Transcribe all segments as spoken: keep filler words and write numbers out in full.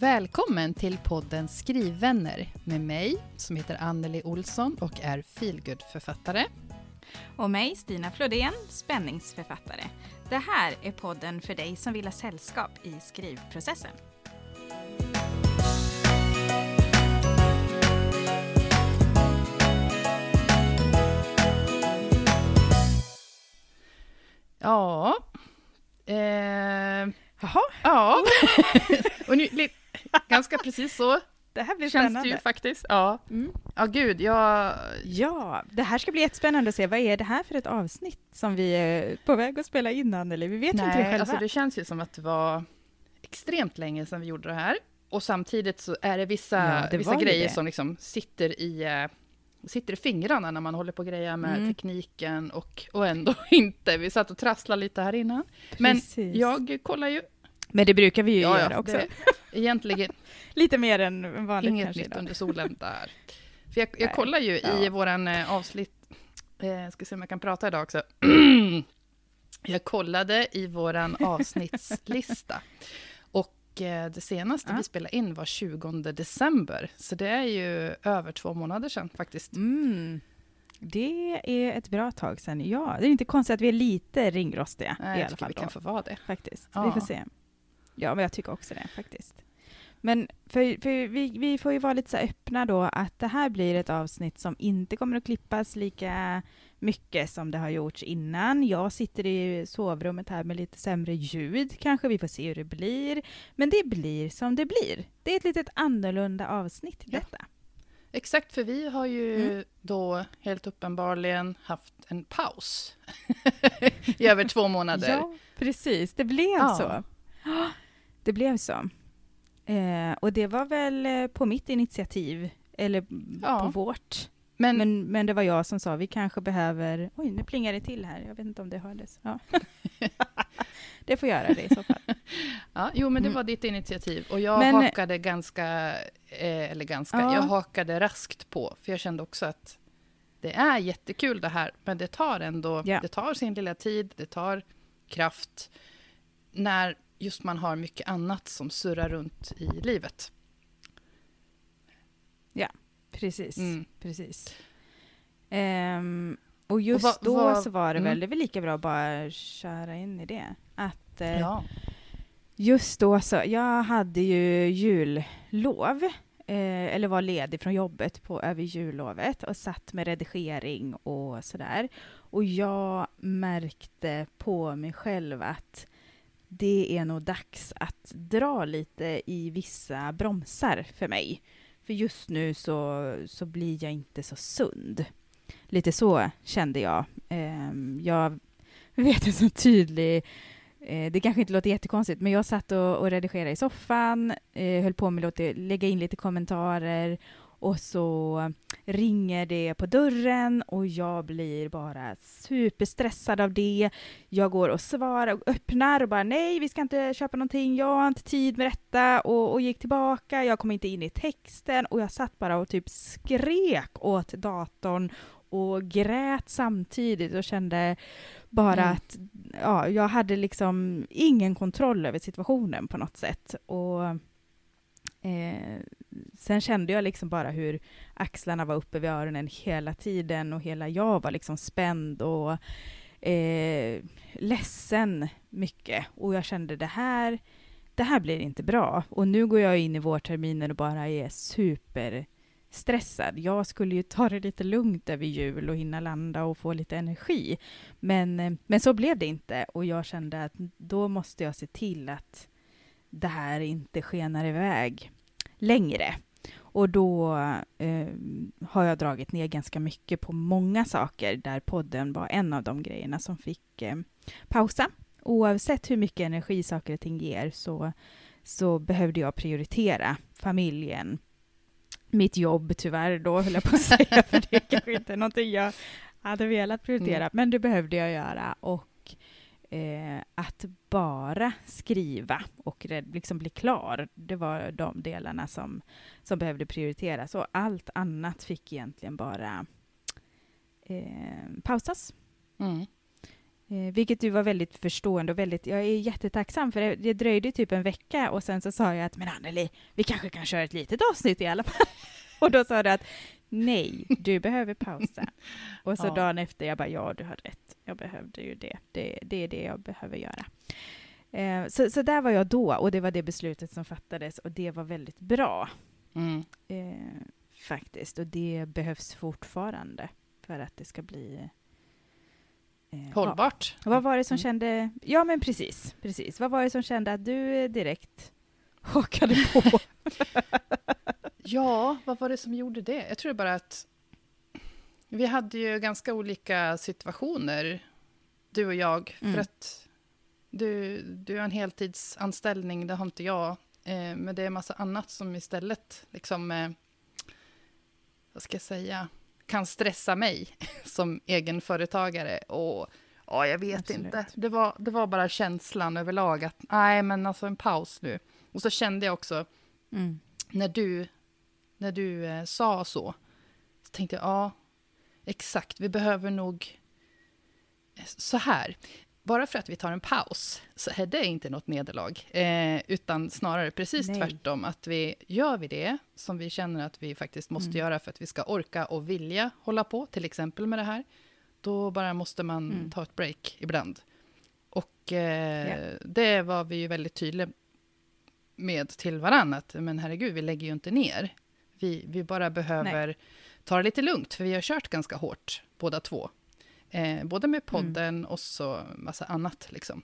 Välkommen till podden Skrivvänner med mig som heter Anneli Olsson och är feelgood-författare. Och mig, Stina Flodén, spänningsförfattare. Det här är podden för dig som vill ha sällskap i skrivprocessen. Ja. Eh... Jaha. Ja. Och nu, ganska precis så. Det här blir spännande. Känns det ju faktiskt. Ja, mm. ja gud. Jag... Ja, det här ska bli jättespännande att se. Vad är det här för ett avsnitt som vi är på väg att spela innan? Eller vi vet Nej, inte det själva. Alltså det känns ju som att det var extremt länge sedan vi gjorde det här. Och samtidigt så är det vissa, ja, det vissa grejer det. som liksom sitter i... sitter i fingrarna när man håller på grejer med mm. tekniken och, och ändå inte. Vi satt och trasslade lite här innan. Precis. Men jag kollar ju. Men det brukar vi ju ja, göra ja, också. Egentligen. Lite mer än vanligt. Inget nytt under solen där. För jag, jag kollar ju ja. i våran eh, avsnitt. Eh, ska se om jag kan prata idag också. Jag kollade i våran avsnittslista. Det senaste ja. vi spelade in var tjugonde december. Så det är ju över två månader sedan faktiskt. Mm. Det är ett bra tag sedan. Ja, det är inte konstigt att vi är lite ringrostiga. Nej, i alla fall vi då. kan få vara det. Faktiskt, ja. vi får se. Ja, men jag tycker också det faktiskt. Men för, för vi, vi får ju vara lite så öppna då att det här blir ett avsnitt som inte kommer att klippas lika mycket som det har gjorts innan. Jag sitter i sovrummet här med lite sämre ljud. Kanske vi får se hur det blir. Men det blir som det blir. Det är ett litet annorlunda avsnitt i detta. Ja. Exakt, för vi har ju mm. då helt uppenbarligen haft en paus i över två månader. Ja, precis. Det blev ja. så. Det blev så. Eh, och det var väl på mitt initiativ. Eller ja. på vårt. Men, men, men det var jag som sa, vi kanske behöver... Oj, nu plingar det till här. Jag vet inte om det hördes. Ja. Det får göra det i så fall. Ja, jo, men det var ditt initiativ. Och jag men, hakade ganska... Eh, eller ganska... Ja. Jag hakade raskt på. För jag kände också att det är jättekul det här. Men det tar ändå... Ja. Det tar sin lilla tid. Det tar kraft. När just man har mycket annat som surrar runt i livet. Ja. Precis, mm. precis. Um, och just och va, då va, så var det mm. väl, det var lika bra att bara köra in i det. Att eh, ja. just då så, jag hade ju jullov, eh, eller var ledig från jobbet på, över jullovet och satt med redigering och sådär. Och jag märkte på mig själv att det är nog dags att dra lite i vissa bromsar för mig. För just nu så, så blir jag inte så sund. Lite så kände jag. Eh, jag vet en så tydlig... Eh, det kanske inte låter jättekonstigt. Men jag satt och, och redigerade i soffan. Eh, höll på med att lägga in lite kommentarer. Och så ringer det på dörren. Och jag blir bara superstressad av det. Jag går och svarar och öppnar. Och bara nej, vi ska inte köpa någonting. Jag har inte tid med detta. Och, och gick tillbaka. Jag kom inte in i texten. Och jag satt bara och typ skrek åt datorn. Och grät samtidigt. Och kände bara mm. att ja, jag hade liksom ingen kontroll över situationen på något sätt. Och... Eh, sen kände jag liksom bara hur axlarna var uppe vid öronen hela tiden och hela jag var liksom spänd och eh, ledsen mycket. Och jag kände det här, det här blir inte bra. Och nu går jag in i vårterminen och bara är superstressad. Jag skulle ju ta det lite lugnt över jul och hinna landa och få lite energi. Men, men så blev det inte och jag kände att då måste jag se till att det här inte skenar iväg längre. Och då eh, har jag dragit ner ganska mycket på många saker där podden var en av de grejerna som fick eh, pausa. Oavsett hur mycket energi saker och ting ger så, så behövde jag prioritera familjen. Mitt jobb tyvärr då höll jag på att säga för det kanske inte är någonting jag hade velat prioritera. Mm. Men det behövde jag göra och Eh, att bara skriva och liksom bli klar. Det var de delarna som, som behövde prioriteras. Och allt annat fick egentligen bara eh, pausas. Mm. Eh, vilket du var väldigt förstående och väldigt, jag är jättetacksam för det, det dröjde typ en vecka och sen så sa jag att men Anneli, vi kanske kan köra ett litet avsnitt i alla fall. Och då sa du att nej, du behöver pausa. Och så ja. Dagen efter jag bara, ja du har rätt, jag behövde ju det, det, det är det jag behöver göra. Eh, så, så där var jag då och det var det beslutet som fattades och det var väldigt bra. Mm. Eh, faktiskt, och det behövs fortfarande för att det ska bli eh, hållbart. Ja. Vad var det som mm. kände, ja men precis, precis, vad var det som kände att du direkt hakade på? Ja, vad var det som gjorde det? Jag tror bara att vi hade ju ganska olika situationer, du och jag, mm. för att du, du har en heltidsanställning, det har inte jag, eh, men det är en massa annat som istället liksom, eh, vad ska jag säga, kan stressa mig som egen företagare och ja, jag vet Absolut. inte. Det var, det var bara känslan överlag att nej, men alltså en paus nu. Och så kände jag också mm. när du När du eh, sa så, så tänkte jag, ja, exakt, vi behöver nog så här. Bara för att vi tar en paus så är det inte något nederlag. Eh, utan snarare precis Nej. tvärtom, att vi gör vi det som vi känner att vi faktiskt måste mm. göra för att vi ska orka och vilja hålla på, till exempel med det här. Då bara måste man mm. ta ett break ibland. Och eh, yeah. det var vi ju väldigt tydliga med till varandra, att men herregud, vi lägger ju inte ner. Vi, vi bara behöver Nej. ta det lite lugnt, för vi har kört ganska hårt, båda två. Eh, både med podden mm. och så massa annat. Liksom.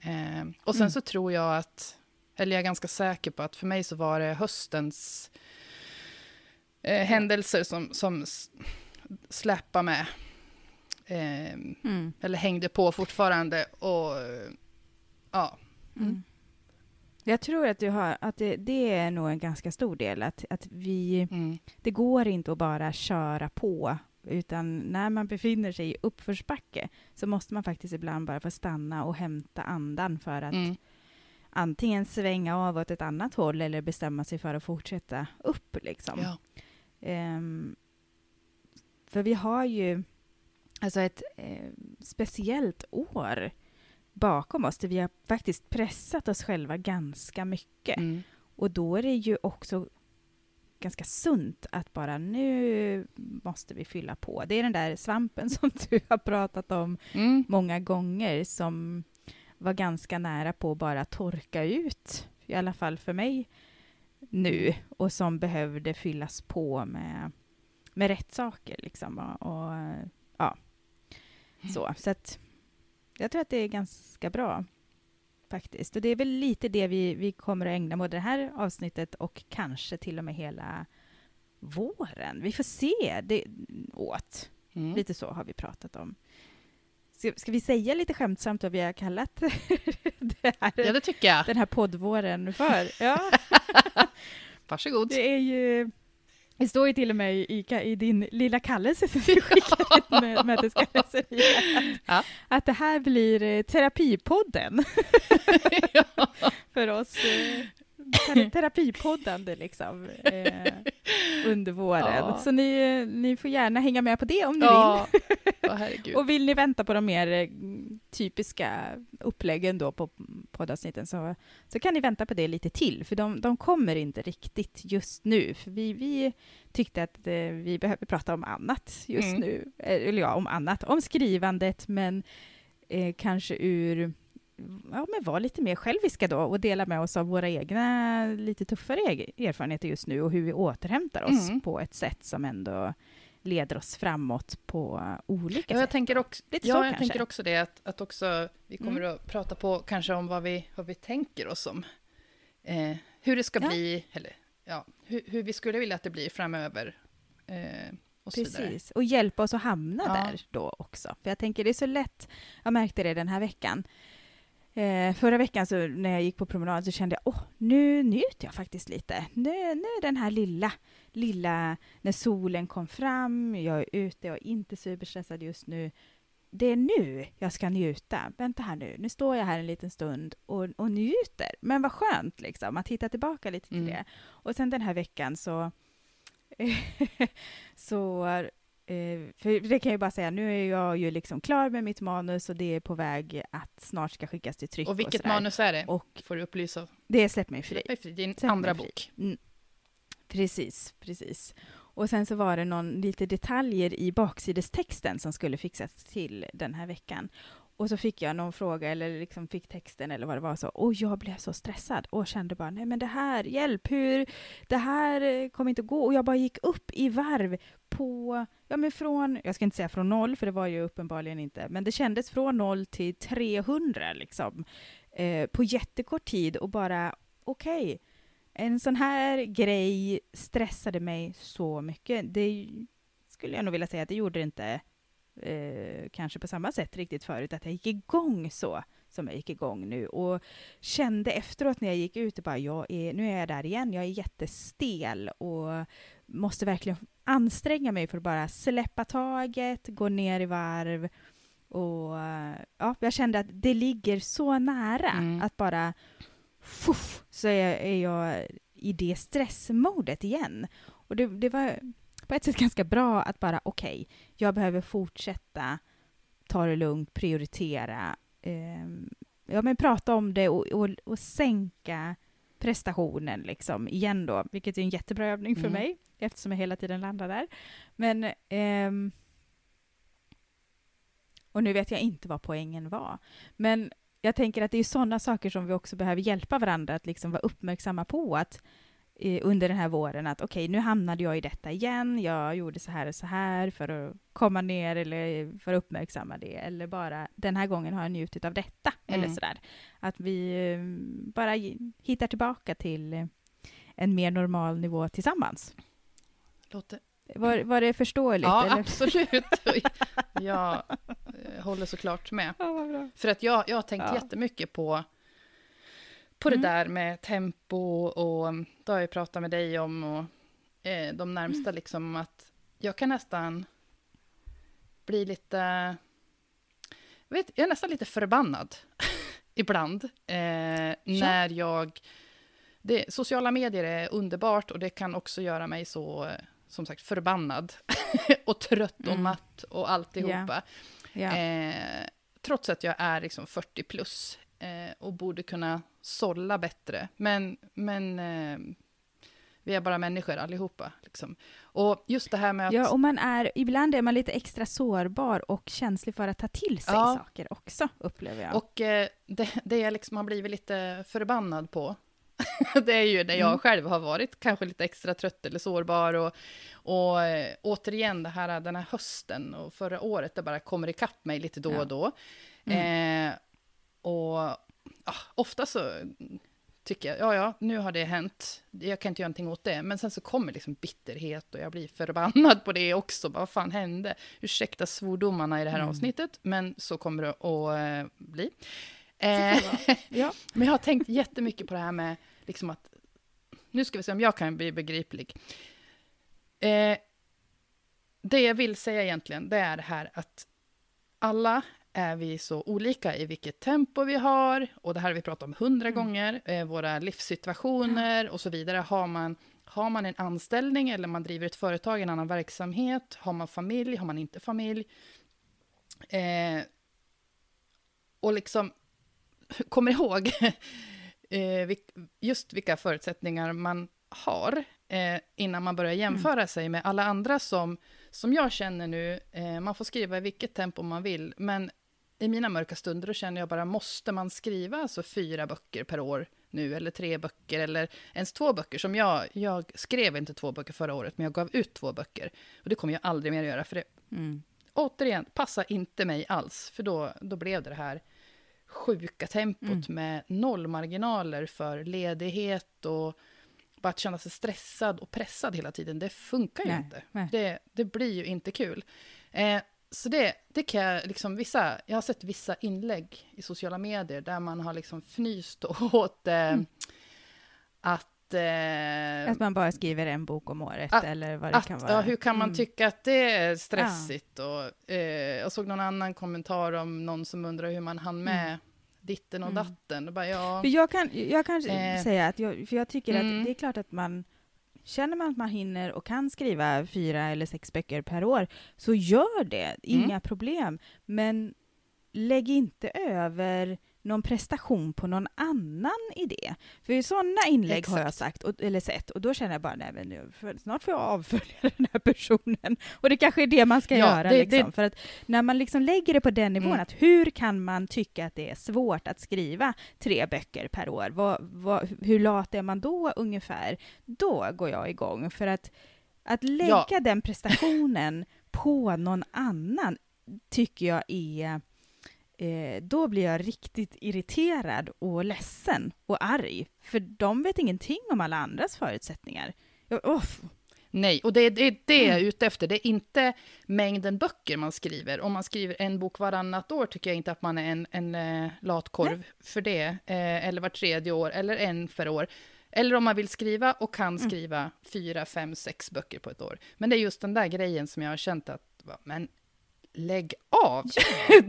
Eh, och sen mm. så tror jag att, eller jag är ganska säker på att för mig så var det höstens eh, händelser som, som släppade med. Eh, mm. Eller hängde på fortfarande. Och ja. Mm. Jag tror att, du har, att det, det är nog en ganska stor del. Att, att vi, mm. det går inte att bara köra på. Utan när man befinner sig i uppförsbacke så måste man faktiskt ibland bara få stanna och hämta andan för att mm. antingen svänga av åt ett annat håll eller bestämma sig för att fortsätta upp. Liksom. Ja. Um, för vi har ju alltså ett eh, speciellt år bakom oss, vi har faktiskt pressat oss själva ganska mycket. Mm. Och då är det ju också ganska sunt att bara nu måste vi fylla på. Det är den där svampen som du har pratat om mm. många gånger som var ganska nära på att bara torka ut, i alla fall för mig nu, och som behövde fyllas på med, med rätt saker liksom. Och, och ja, så, så att jag tror att det är ganska bra faktiskt. Och det är väl lite det vi, vi kommer att ägna mot det här avsnittet och kanske till och med hela våren. Vi får se det åt. Mm. Lite så har vi pratat om. Ska, ska vi säga lite skämtsamt vad vi har kallat det här, ja, det tycker jag. Den här poddvåren för? Ja. Varsågod. Det är ju... Det står ju till och med i, i din lilla kallelse som du skickade ett med, möteskallelse i, att, ja. att det här blir terapipodden ja. för oss ter, terapipoddande liksom eh, under våren. Ja. Så ni, ni får gärna hänga med på det om ni ja. vill. Oh, herregud. Och vill ni vänta på de mer typiska uppläggen då på poddavsnitten så, så kan ni vänta på det lite till. För de, de kommer inte riktigt just nu. För vi, vi tyckte att vi behöver prata om annat just mm. nu. Eller ja, om annat. Om skrivandet, men eh, kanske ur... Ja, men var lite mer själviska då och dela med oss av våra egna lite tuffare erfarenheter just nu och hur vi återhämtar oss mm. på ett sätt som ändå leder oss framåt på olika ja, jag sätt. Tänker också, lite ja, så, jag kanske. tänker också det att, att också vi kommer mm. att prata på kanske om vad vi, vad vi tänker oss om. Eh, hur det ska ja. bli, eller ja, hur, hur vi skulle vilja att det blir framöver. Eh, Och Precis, och hjälpa oss att hamna ja. där då också. För jag tänker det är så lätt, jag märkte det den här veckan. Eh, förra veckan så när jag gick på promenad så kände jag, åh, nu njuter jag faktiskt lite. Nu, nu den här lilla, lilla, när solen kom fram, jag är ute, jag är inte superstressad just nu. Det är nu jag ska njuta. Vänta här nu, nu står jag här en liten stund och, och njuter. Men vad skönt liksom, att hitta tillbaka lite till mm. det. Och sen den här veckan så, så Eh, för det kan jag ju bara säga, nu är jag ju liksom klar med mitt manus och det är på väg att snart ska skickas till tryck. Och vilket och manus är det? Och får du upplysa? Det är Släpp mig fri. Släpp mig fri, din Släpp andra bok. Mm. Precis, precis. Och sen så var det någon lite detaljer i baksidestexten som skulle fixas till den här veckan. Och så fick jag någon fråga eller liksom fick texten eller vad det var så. Och jag blev så stressad och kände bara, nej men det här, hjälp, hur, det här kommer inte att gå. Och jag bara gick upp i varv på, ja men från, jag ska inte säga från noll för det var ju uppenbarligen inte. Men det kändes från noll till trehundra liksom eh, på jättekort tid och bara okej. Okay, en sån här grej stressade mig så mycket. Det skulle jag nog vilja säga att det gjorde det inte eh, kanske på samma sätt riktigt förut. Att jag gick igång så som jag gick igång nu. Och kände efteråt när jag gick ut och bara, jag är, nu är jag där igen. Jag är jättestel och måste verkligen anstränga mig för att bara släppa taget, gå ner i varv. Och ja, jag kände att det ligger så nära mm. att bara... Fuff, så är, är jag i det stressmodet igen. Och det, det var på ett sätt ganska bra att bara okej, okay, jag behöver fortsätta ta det lugnt, prioritera eh, ja, men prata om det och, och, och sänka prestationen liksom igen då, vilket är en jättebra övning för mm. mig eftersom jag hela tiden landar där. Men ehm, och nu vet jag inte vad poängen var. Men jag tänker att det är sådana saker som vi också behöver hjälpa varandra att liksom vara uppmärksamma på att eh, under den här våren att okej, okay, nu hamnade jag i detta igen. Jag gjorde så här och så här för att komma ner eller för att uppmärksamma det. Eller bara den här gången har jag njutit av detta. Mm. Eller sådär. Att vi eh, bara hittar tillbaka till en mer normal nivå tillsammans. Låter... Var, var det förståeligt? Ja, eller? Absolut. Jag håller såklart med. Ja, för att jag, jag har tänkt ja. jättemycket på, på mm. det där med tempo och det har jag pratat med dig om och eh, de närmsta mm. liksom att jag kan nästan bli lite vet, jag är nästan lite förbannad ibland eh, när jag det, sociala medier är underbart och det kan också göra mig så som sagt förbannad och trött och mm. matt och alltihopa. Yeah. Yeah. Eh, trots att jag är liksom fyrtio plus eh, och borde kunna sålla bättre. Men, men eh, vi är bara människor allihopa. Liksom. Och just det här med att... Ja, och man är, ibland är man lite extra sårbar och känslig för att ta till sig ja. saker också, upplever jag. Och eh, det, det jag liksom har blivit lite förbannad på det är ju när jag mm. själv har varit kanske lite extra trött eller sårbar och, och äh, återigen det här, den här hösten och förra året det bara kommer ikapp mig lite då ja. och då mm. eh, och ah, ofta så tycker jag, ja ja, nu har det hänt, jag kan inte göra någonting åt det, men sen så kommer liksom bitterhet och jag blir förbannad på det också, bara, vad fan hände, ursäkta svordomarna i det här mm. avsnittet, men så kommer det att äh, bli. Eh, ja. Men jag har tänkt jättemycket på det här med liksom att nu ska vi se om jag kan bli begriplig. Eh, det jag vill säga egentligen det är det här att alla är vi så olika i vilket tempo vi har och det här har vi pratat om hundra mm. gånger, eh, våra livssituationer och så vidare. Har man, har man en anställning eller man driver ett företag, en annan verksamhet, har man familj, har man inte familj eh, och liksom, kommer ihåg eh, just vilka förutsättningar man har eh, innan man börjar jämföra mm. sig med alla andra som, som jag känner nu. Eh, man får skriva i vilket tempo man vill, men i mina mörka stunder känner jag bara, måste man skriva alltså fyra böcker per år nu, eller tre böcker, eller ens två böcker som jag, jag skrev inte två böcker förra året, men jag gav ut två böcker. Och det kommer jag aldrig mer göra, för det mm. återigen passar inte mig alls, för då, då blev det det här sjuka tempot mm. med noll marginaler för ledighet och bara att känna sig stressad och pressad hela tiden. Det funkar ju nej, inte. Nej. Det, det blir ju inte kul. Eh, så det, det kan jag liksom vissa, jag har sett vissa inlägg i sociala medier där man har liksom fnyst åt eh, mm. att Eh, att man bara skriver en bok om året att, eller vad det att, kan vara. Ja, hur kan man mm. tycka att det är stressigt? Ja. Och, eh, jag såg någon annan kommentar om någon som undrar hur man hann med mm. ditten och mm. datten. Och bara, ja, jag kan, jag kan eh. säga att jag, för jag tycker mm. att det är klart att man Känner man att man hinner och kan skriva fyra eller sex böcker per år, så gör det. Inga mm. problem. Men lägg inte över någon prestation på någon annan i det. För sådana inlägg Exakt. Har jag sagt, och, eller sett. Och då känner jag bara, nej, men nu, för, snart får jag avfölja den här personen. Och det kanske är det man ska ja, göra. Det, liksom. det. För att när man liksom lägger det på den nivån, mm. att hur kan man tycka att det är svårt att skriva tre böcker per år? Vad, vad, hur lat är man då ungefär? Då går jag igång. För att, att lägga ja. den prestationen på någon annan tycker jag är... Eh, då blir jag riktigt irriterad och ledsen och arg. För de vet ingenting om alla andras förutsättningar. Jag, oh. Nej, och det är det, det jag är ute efter. Det är inte mängden böcker man skriver. Om man skriver en bok varannat år tycker jag inte att man är en, en eh, latkorv Nej. För det. Eh, eller var tredje år, eller en för år. Eller om man vill skriva och kan skriva mm. fyra, fem, sex böcker på ett år. Men det är just den där grejen som jag har känt att... Men, lägg av. det, och,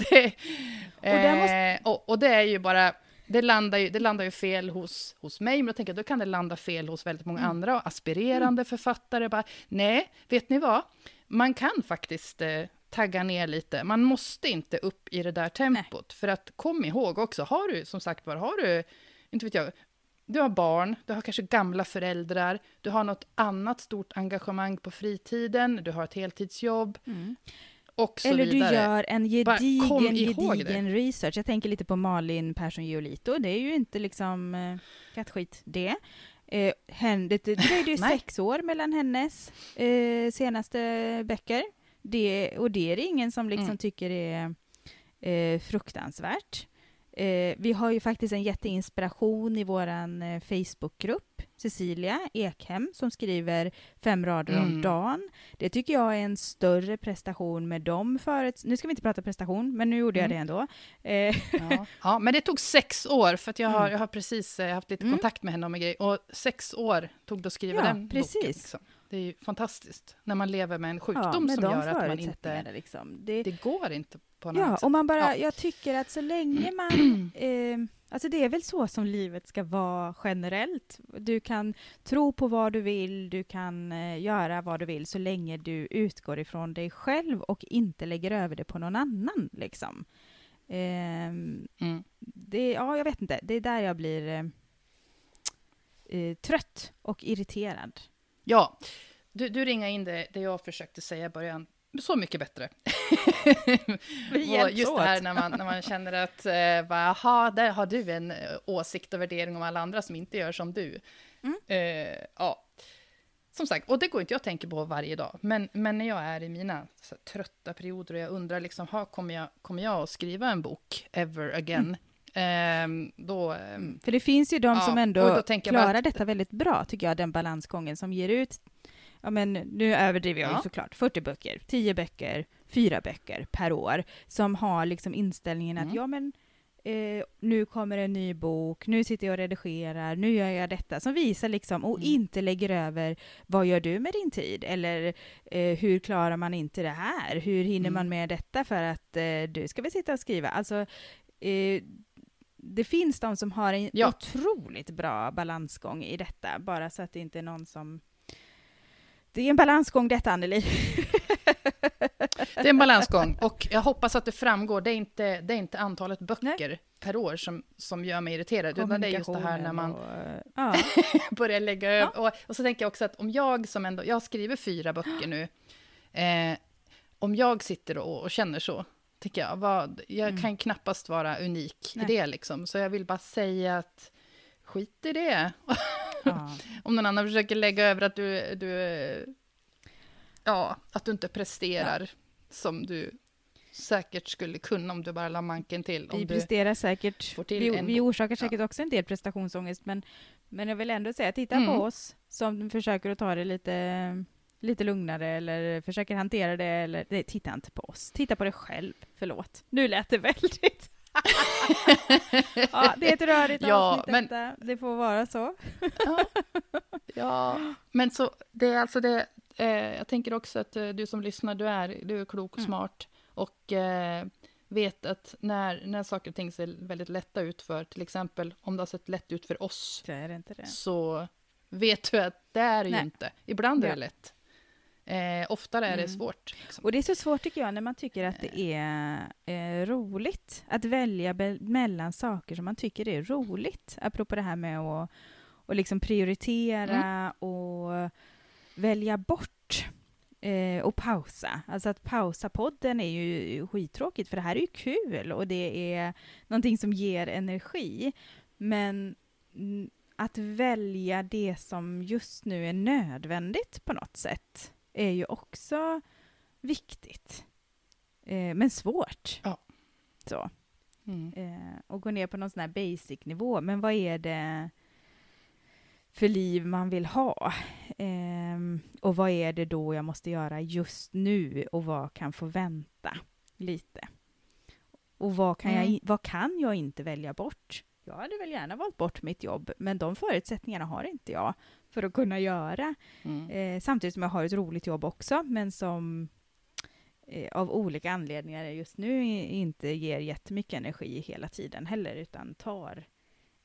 det måste... eh, och, och det är ju bara det landar ju, det landar ju fel hos, hos mig, men jag tänker att då kan det landa fel hos väldigt många mm. andra aspirerande mm. författare. Bara, nej, vet ni vad? Man kan faktiskt eh, tagga ner lite. Man måste inte upp i det där tempot. Nej. För att kom ihåg också, har du som sagt var, har du, inte vet jag, du har barn, du har kanske gamla föräldrar, du har något annat stort engagemang på fritiden, du har ett heltidsjobb. Mm. Eller vidare. Du gör en gedigen, gedigen research. Jag tänker lite på Malin Persson-Giolito. Det är ju inte liksom äh, kattskit det. Eh, hände, det dröjde ju sex år mellan hennes eh, senaste böcker. Det, och det är det ingen som liksom mm. tycker är eh, fruktansvärt. Eh, vi har ju faktiskt en jätteinspiration i våran eh, Facebookgrupp, Cecilia Ekhem, som skriver fem rader mm. om dagen. Det tycker jag är en större prestation med dem förut. Nu ska vi inte prata prestation, men nu gjorde mm. jag det ändå. Eh. Ja. ja, men det tog sex år, för att jag, mm. har, jag har precis eh, haft lite mm. kontakt med henne om en grej. Och sex år tog det att skriva ja, den precis. Boken. Liksom. Det är ju fantastiskt när man lever med en sjukdom ja, som gör att man inte... Liksom. Det, det går inte på något ja, sätt. Och man bara, ja. Jag tycker att så länge man... Eh, alltså det är väl så som livet ska vara generellt. Du kan tro på vad du vill, du kan eh, göra vad du vill så länge du utgår ifrån dig själv och inte lägger över det på någon annan. Liksom. Eh, mm. det, ja, jag vet inte. Det är där jag blir eh, trött och irriterad. Ja, du, du ringar in det, det jag försökte säga i början. Så mycket bättre. Just åt. Det här när man, när man känner att eh, bara, aha, där har du en åsikt och värdering om alla andra som inte gör som du. Mm. Eh, ja, som sagt, och det går inte jag tänker på varje dag. Men, men när jag är i mina så här, trötta perioder och jag undrar liksom, ha, kommer, jag, kommer jag att skriva en bok ever again? Mm. Um, då, um, för det finns ju de ja, som ändå klarar att... detta väldigt bra, tycker jag, den balansgången som ger ut, ja men nu överdriver jag ja. ju såklart, fyrtio böcker, tio böcker, fyra böcker per år, som har liksom inställningen mm. att ja men eh, nu kommer en ny bok, nu sitter jag och redigerar, nu gör jag detta, som visar liksom, och mm. inte lägger över vad gör du med din tid, eller eh, hur klarar man inte det här, hur hinner mm. man med detta för att eh, du ska väl sitta och skriva, alltså eh, det finns de som har en ja. otroligt bra balansgång i detta. Bara så att det inte är någon som... Det är en balansgång detta, Anneli. Det är en balansgång. Och jag hoppas att det framgår. Det är inte, det är inte antalet böcker Nej. Per år som, som gör mig irriterad. Utan det är just det här när man och, ja. börjar lägga över. Ja. Och, och så tänker jag också att om jag som ändå... Jag skriver fyra böcker nu. Eh, om jag sitter och, och känner så... tycker jag. Vad, jag mm. kan knappast vara unik Nej. I det liksom. Så jag vill bara säga att skit i det. Ja. Om någon annan försöker lägga över att du, du ja, att du inte presterar ja. Som du säkert skulle kunna om du bara la manken till. Om vi presterar säkert. Till vi, vi orsakar säkert ja. Också en del prestationsångest, men, men jag vill ändå säga att titta mm. på oss som försöker att ta det lite... lite lugnare eller försöker hantera det eller nej, titta inte på oss. Titta på dig själv. Förlåt. Nu lät det väldigt. Ja, det är ett rörigt ja, avsnitt men... detta. Det får vara så. ja. ja, men så det är alltså det eh, jag tänker också att eh, du som lyssnar, du är du är klok och mm. smart och eh, vet att när, när saker och ting ser väldigt lätta ut för till exempel om det har sett lätt ut för oss. Det är inte det. Så vet du att det är ju inte. Ibland är det lätt. Eh, oftare är mm. det svårt. Liksom. Och det är så svårt tycker jag när man tycker att det är eh, roligt. Att välja be- mellan saker som man tycker är roligt. Apropå det här med att och liksom prioritera mm. och välja bort eh, och pausa. Alltså att pausa podden är ju skittråkigt för det här är ju kul och det är någonting som ger energi. Men att välja det som just nu är nödvändigt på något sätt är ju också viktigt. Eh, men svårt. Ja. Så. Mm. Eh, och gå ner på någon sån här basic nivå. Men vad är det för liv man vill ha? Eh, och vad är det då jag måste göra just nu? Och vad kan få vänta lite? Och vad kan, mm. jag, vad kan jag inte välja bort? Jag hade väl gärna valt bort mitt jobb. Men de förutsättningarna har inte jag för att kunna göra. Mm. Eh, samtidigt som jag har ett roligt jobb också. Men som eh, av olika anledningar just nu inte ger jättemycket energi hela tiden heller. Utan tar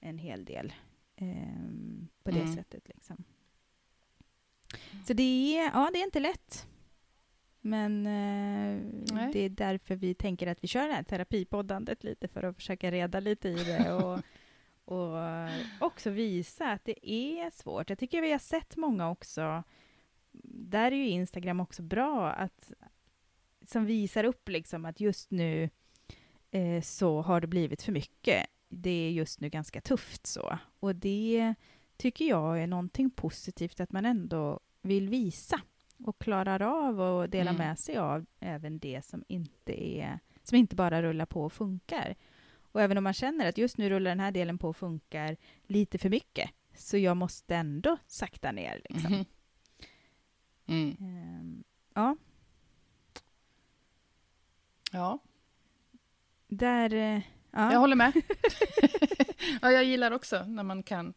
en hel del eh, på det mm. sättet. Liksom. Så det är, ja, det är inte lätt. Men eh, det är därför vi tänker att vi kör det här terapipoddandet lite för att försöka reda lite i det och, och också visa att det är svårt. Jag tycker vi har sett många också, där är ju Instagram också bra att, som visar upp liksom att just nu eh, så har det blivit för mycket. Det är just nu ganska tufft så. Och det tycker jag är någonting positivt att man ändå vill visa. Och klarar av och dela mm. med sig av även det som inte är som inte bara rullar på och funkar. Och även om man känner att just nu rullar den här delen på och funkar lite för mycket. Så jag måste ändå sakta ner. Liksom. Mm. Mm. Um, ja. Ja. Där, uh, ja. Jag håller med. Ja, jag gillar också när man kan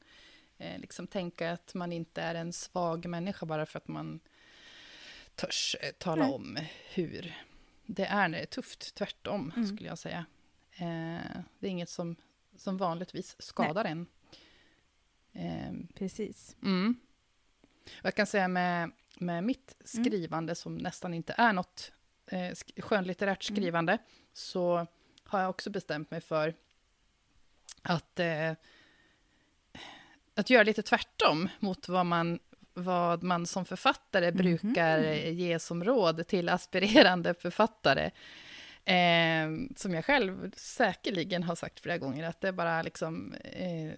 eh, liksom tänka att man inte är en svag människa bara för att man törs eh, tala Nej. om hur det är när det är tufft. Tvärtom mm. skulle jag säga. Eh, det är inget som, som vanligtvis skadar Nej. en. Eh, Precis. Mm. Jag kan säga med, med mitt skrivande mm. som nästan inte är något eh, sk- skönlitterärt skrivande mm. så har jag också bestämt mig för att, eh, att göra lite tvärtom mot vad man vad man som författare mm-hmm. brukar ge som råd till aspirerande författare. Eh, som jag själv säkerligen har sagt flera gånger att det är bara liksom eh,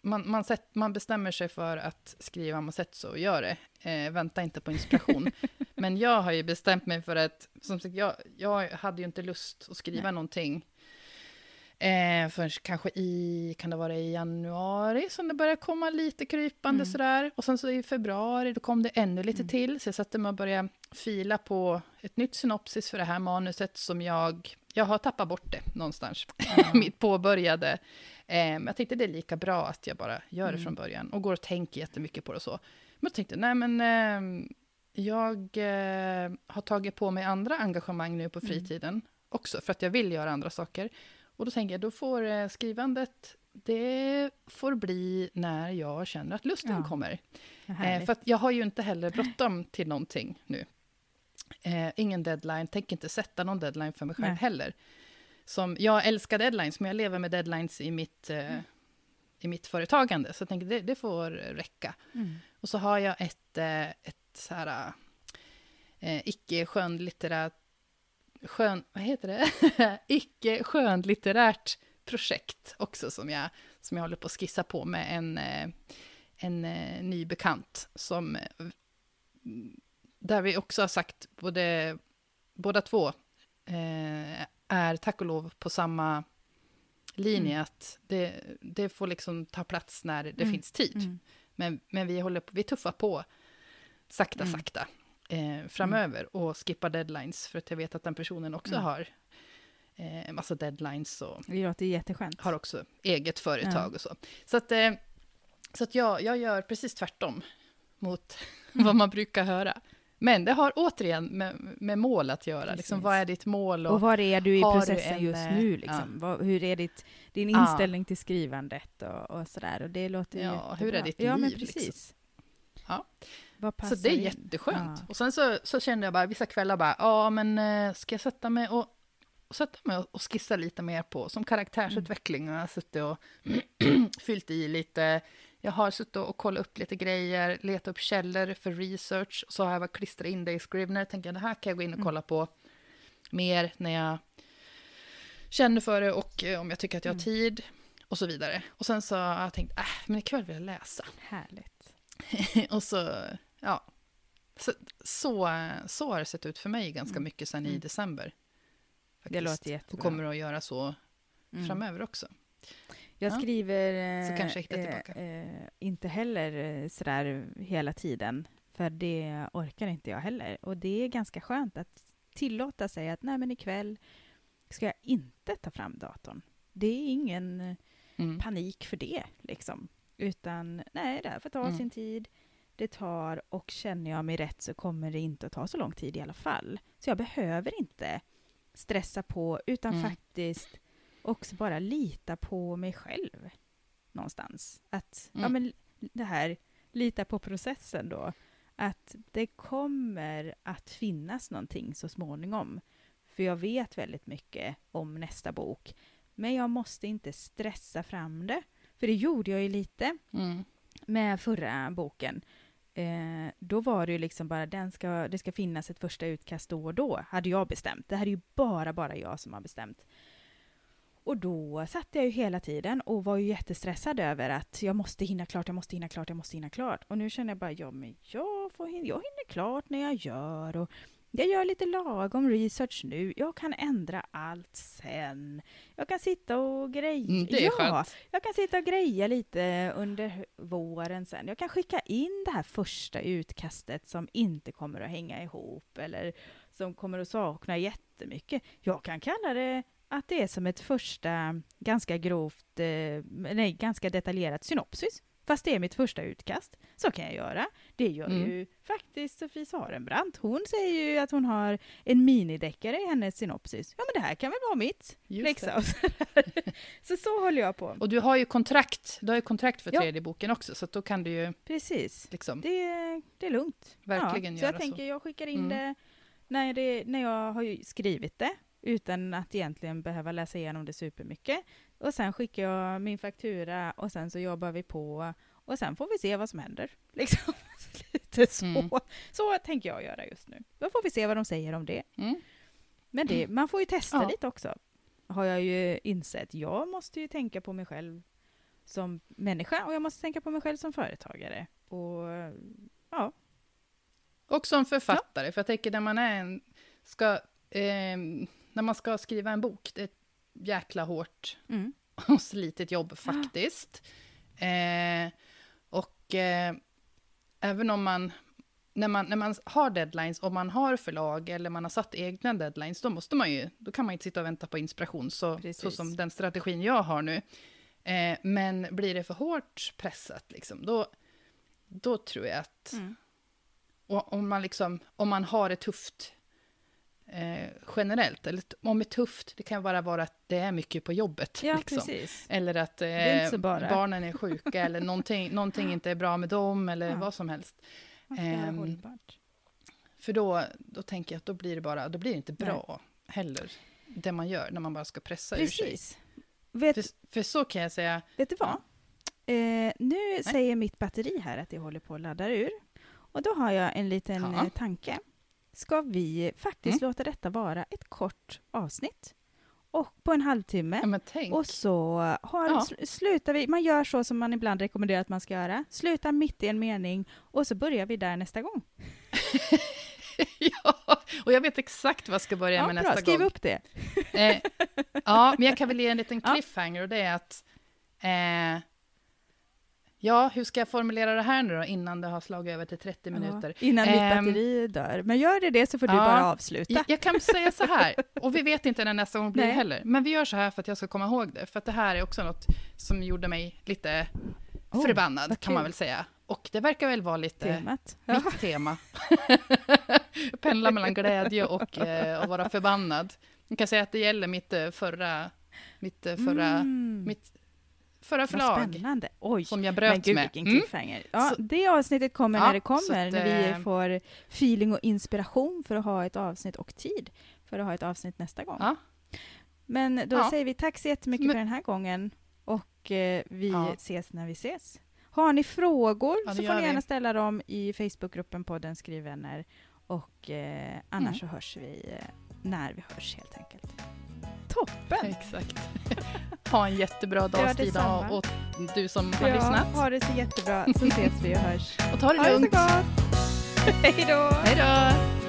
man, man, sätt, man bestämmer sig för att skriva, man sätter sig och gör det. Eh, vänta inte på inspiration. Men jag har ju bestämt mig för att som sagt, jag, jag hade ju inte lust att skriva Nej. någonting eh, förrän kanske i kan det vara i januari som det började komma lite krypande mm. sådär. Och sen så i februari då kom det ännu lite mm. till. Så jag satte mig och började fila på ett nytt synopsis för det här manuset som jag, jag har tappat bort det någonstans. Mm. Mitt påbörjade. Eh, men jag tänkte det är lika bra att jag bara gör mm. det från början och går och tänker jättemycket på det och så. Men jag tänkte nej men eh, jag eh, har tagit på mig andra engagemang nu på fritiden mm. också för att jag vill göra andra saker. Och då tänker jag, då får eh, skrivandet, det får bli när jag känner att lusten ja. kommer. Eh, för att jag har ju inte heller bråttom till någonting nu. Eh, ingen deadline, tänker inte sätta någon deadline för mig själv Nej. heller. Som, jag älskar deadlines, men jag lever med deadlines i mitt, eh, mm. i mitt företagande. Så jag tänker, det, det får räcka. Mm. Och så har jag ett, eh, ett så här, eh, icke-skönlitterärt Skön, vad heter det? Icke skönlitterärt projekt också som jag, som jag håller på att skissa på med en, en ny bekant som, där vi också har sagt både, båda två eh, är tack och lov på samma linje mm. att det, det får liksom ta plats när det mm. finns tid. Mm. Men, men vi håller på, vi tuffar på sakta, mm. sakta. Eh, framöver mm. och skippa deadlines för att jag vet att den personen också mm. har en eh, massa deadlines och det låter jätteskönt. Har också eget företag mm. och så. Så att, eh, så att jag, jag gör precis tvärtom mot mm. vad man brukar höra. Men det har återigen med, med mål att göra. Liksom, vad är ditt mål? Och, och var är du i processen du en, just nu? Liksom? Ja. Vad, hur är ditt, din inställning ja. till skrivandet och, och sådär? Och det låter ja, hur är ditt liv? Ja, men precis. Liksom. Ja. Så det är jätteskönt. Ja. Och sen så, så kände jag bara vissa kvällar bara, ja men ska jag sätta mig och sätta mig och skissa lite mer på som karaktärsutveckling. Mm. Jag har suttit och fyllt i lite. Jag har suttit och kollat upp lite grejer, letat upp källor för research. Så har jag bara klistrat in det i Skrivvänner. Tänker jag, det här kan jag gå in och kolla på mer när jag känner för det och om jag tycker att jag har tid och så vidare. Och sen så har jag tänkt, äh, men ikväll vill jag läsa. Härligt. Och så, ja. Så, så, så har det sett ut för mig ganska mycket sedan i december. Faktiskt. Det låter jättebra. Och kommer att göra så mm. framöver också. Jag ja. skriver så kanske jag hittar eh, eh, inte heller sådär hela tiden. För det orkar inte jag heller. Och det är ganska skönt att tillåta sig att nej men ikväll ska jag inte ta fram datorn. Det är ingen mm. panik för det liksom. Utan nej, det här får ta mm. sin tid. Det tar och känner jag mig rätt så kommer det inte att ta så lång tid i alla fall. Så jag behöver inte stressa på utan mm. faktiskt också bara lita på mig själv någonstans. Att mm. ja, men det här, lita på processen då. Att det kommer att finnas någonting så småningom. För jag vet väldigt mycket om nästa bok. Men jag måste inte stressa fram det. För det gjorde jag ju lite mm. med förra boken. Eh, då var det ju liksom bara den ska, det ska finnas ett första utkast då och då. Hade jag bestämt. Det här är ju bara, bara jag som har bestämt. Och då satt jag ju hela tiden och var ju jättestressad över att jag måste hinna klart, jag måste hinna klart, jag måste hinna klart. Och nu känner jag bara, ja men jag, får hinna, jag hinner klart när jag gör. Och jag gör lite lagom research nu. Jag kan ändra allt sen. Jag kan sitta och greja. Mm, det är ja, skönt. Jag kan sitta och greja lite under våren sen. Jag kan skicka in det här första utkastet som inte kommer att hänga ihop. Eller som kommer att sakna jättemycket. Jag kan kalla det att det är som ett första ganska grovt, eh, nej, ganska detaljerat synopsis. Fast det är mitt första utkast. Så kan jag göra. Det gör mm. ju faktiskt Sofie Sarenbrandt. Hon säger ju att hon har en minideckare i hennes synopsis. Ja, men det här kan väl vara mitt. Liksom. så så håller jag på. Och du har ju kontrakt. Du har ju kontrakt för tredje ja. boken också. Så att då kan du ju... Precis. Liksom, det, det är lugnt. Verkligen ja, så jag tänker, så. jag skickar in mm. det, när det när jag har skrivit det. Utan att egentligen behöva läsa igenom det supermycket. Och sen skickar jag min faktura och sen så jobbar vi på. Och sen får vi se vad som händer. Liksom. Lite så. Mm. Så tänker jag göra just nu. Då får vi se vad de säger om det. Mm. Men det, man får ju testa ja. lite också. Har jag ju insett. Jag måste ju tänka på mig själv som människa. Och jag måste tänka på mig själv som företagare. Och ja. Och som författare. Ja. För jag tänker när man är en... Ska... Eh, när man ska skriva en bok, det är ett jäkla hårt mm. och slitigt jobb faktiskt. Ja. Eh, och eh, även om man när, man, när man har deadlines, om man har förlag eller man har satt egna deadlines, då måste man ju, då kan man inte sitta och vänta på inspiration, så, så som den strategin jag har nu. Eh, men blir det för hårt pressat, liksom, då, då tror jag att mm. och, om, man liksom, om man har det tufft Eh, generellt, eller om det är tufft, det kan bara vara att det är mycket på jobbet ja, liksom. Precis. Eller att eh, är barnen är sjuka eller någonting, någonting inte är bra med dem eller ja. vad som helst eh, för då, då tänker jag att då blir det bara då blir det inte bra Nej. heller det man gör när man bara ska pressa Precis. ur sig vet, för, för så kan jag säga vet du vad? Ja. Eh, nu Nej. säger mitt batteri här att det håller på att ladda ur och då har jag en liten ja. eh, tanke. Ska vi faktiskt mm. låta detta vara ett kort avsnitt och på en halvtimme ja, och så har, ja. sl- slutar vi, man gör så som man ibland rekommenderar att man ska göra, sluta mitt i en mening och så börjar vi där nästa gång. Ja, och jag vet exakt vad jag ska börja ja, med bra, nästa skriv gång. Skriv upp det. eh, ja, men jag kan väl ge en liten cliffhanger och det är att eh, ja, hur ska jag formulera det här nu då innan det har slagit över till trettio ja, minuter? Innan ditt um, batteri dör. Men gör det det så får ja, du bara avsluta. Jag, jag kan säga så här, och vi vet inte när nästa gång blir Nej. heller. Men vi gör så här för att jag ska komma ihåg det. För att det här är också något som gjorde mig lite oh, förbannad okay. kan man väl säga. Och det verkar väl vara lite Temat. mitt ja. tema. Pendla mellan glädje och att vara förbannad. Jag kan säga att det gäller mitt förra... Mitt förra... Mm. Mitt, förra förlag. Oj, som jag bröt gud, med. Mm. Ja, så, det avsnittet kommer ja, när det kommer. Att, när vi får feeling och inspiration för att ha ett avsnitt och tid för att ha ett avsnitt nästa gång. Ja. Men då ja. säger vi tack så jättemycket Men, för den här gången. Och eh, vi ja. ses när vi ses. Har ni frågor ja, så får ni gärna vi. ställa dem i Facebookgruppen podden Skrivvänner. Och eh, annars mm. så hörs vi eh, när vi hörs helt enkelt. Toppen! Exakt. Ha en jättebra dag Stina och, och du som har ja, lyssnat. Ha det så jättebra så ses vi och hörs. Och ta det ha lugnt. Det så gott. Hej då! Hej då!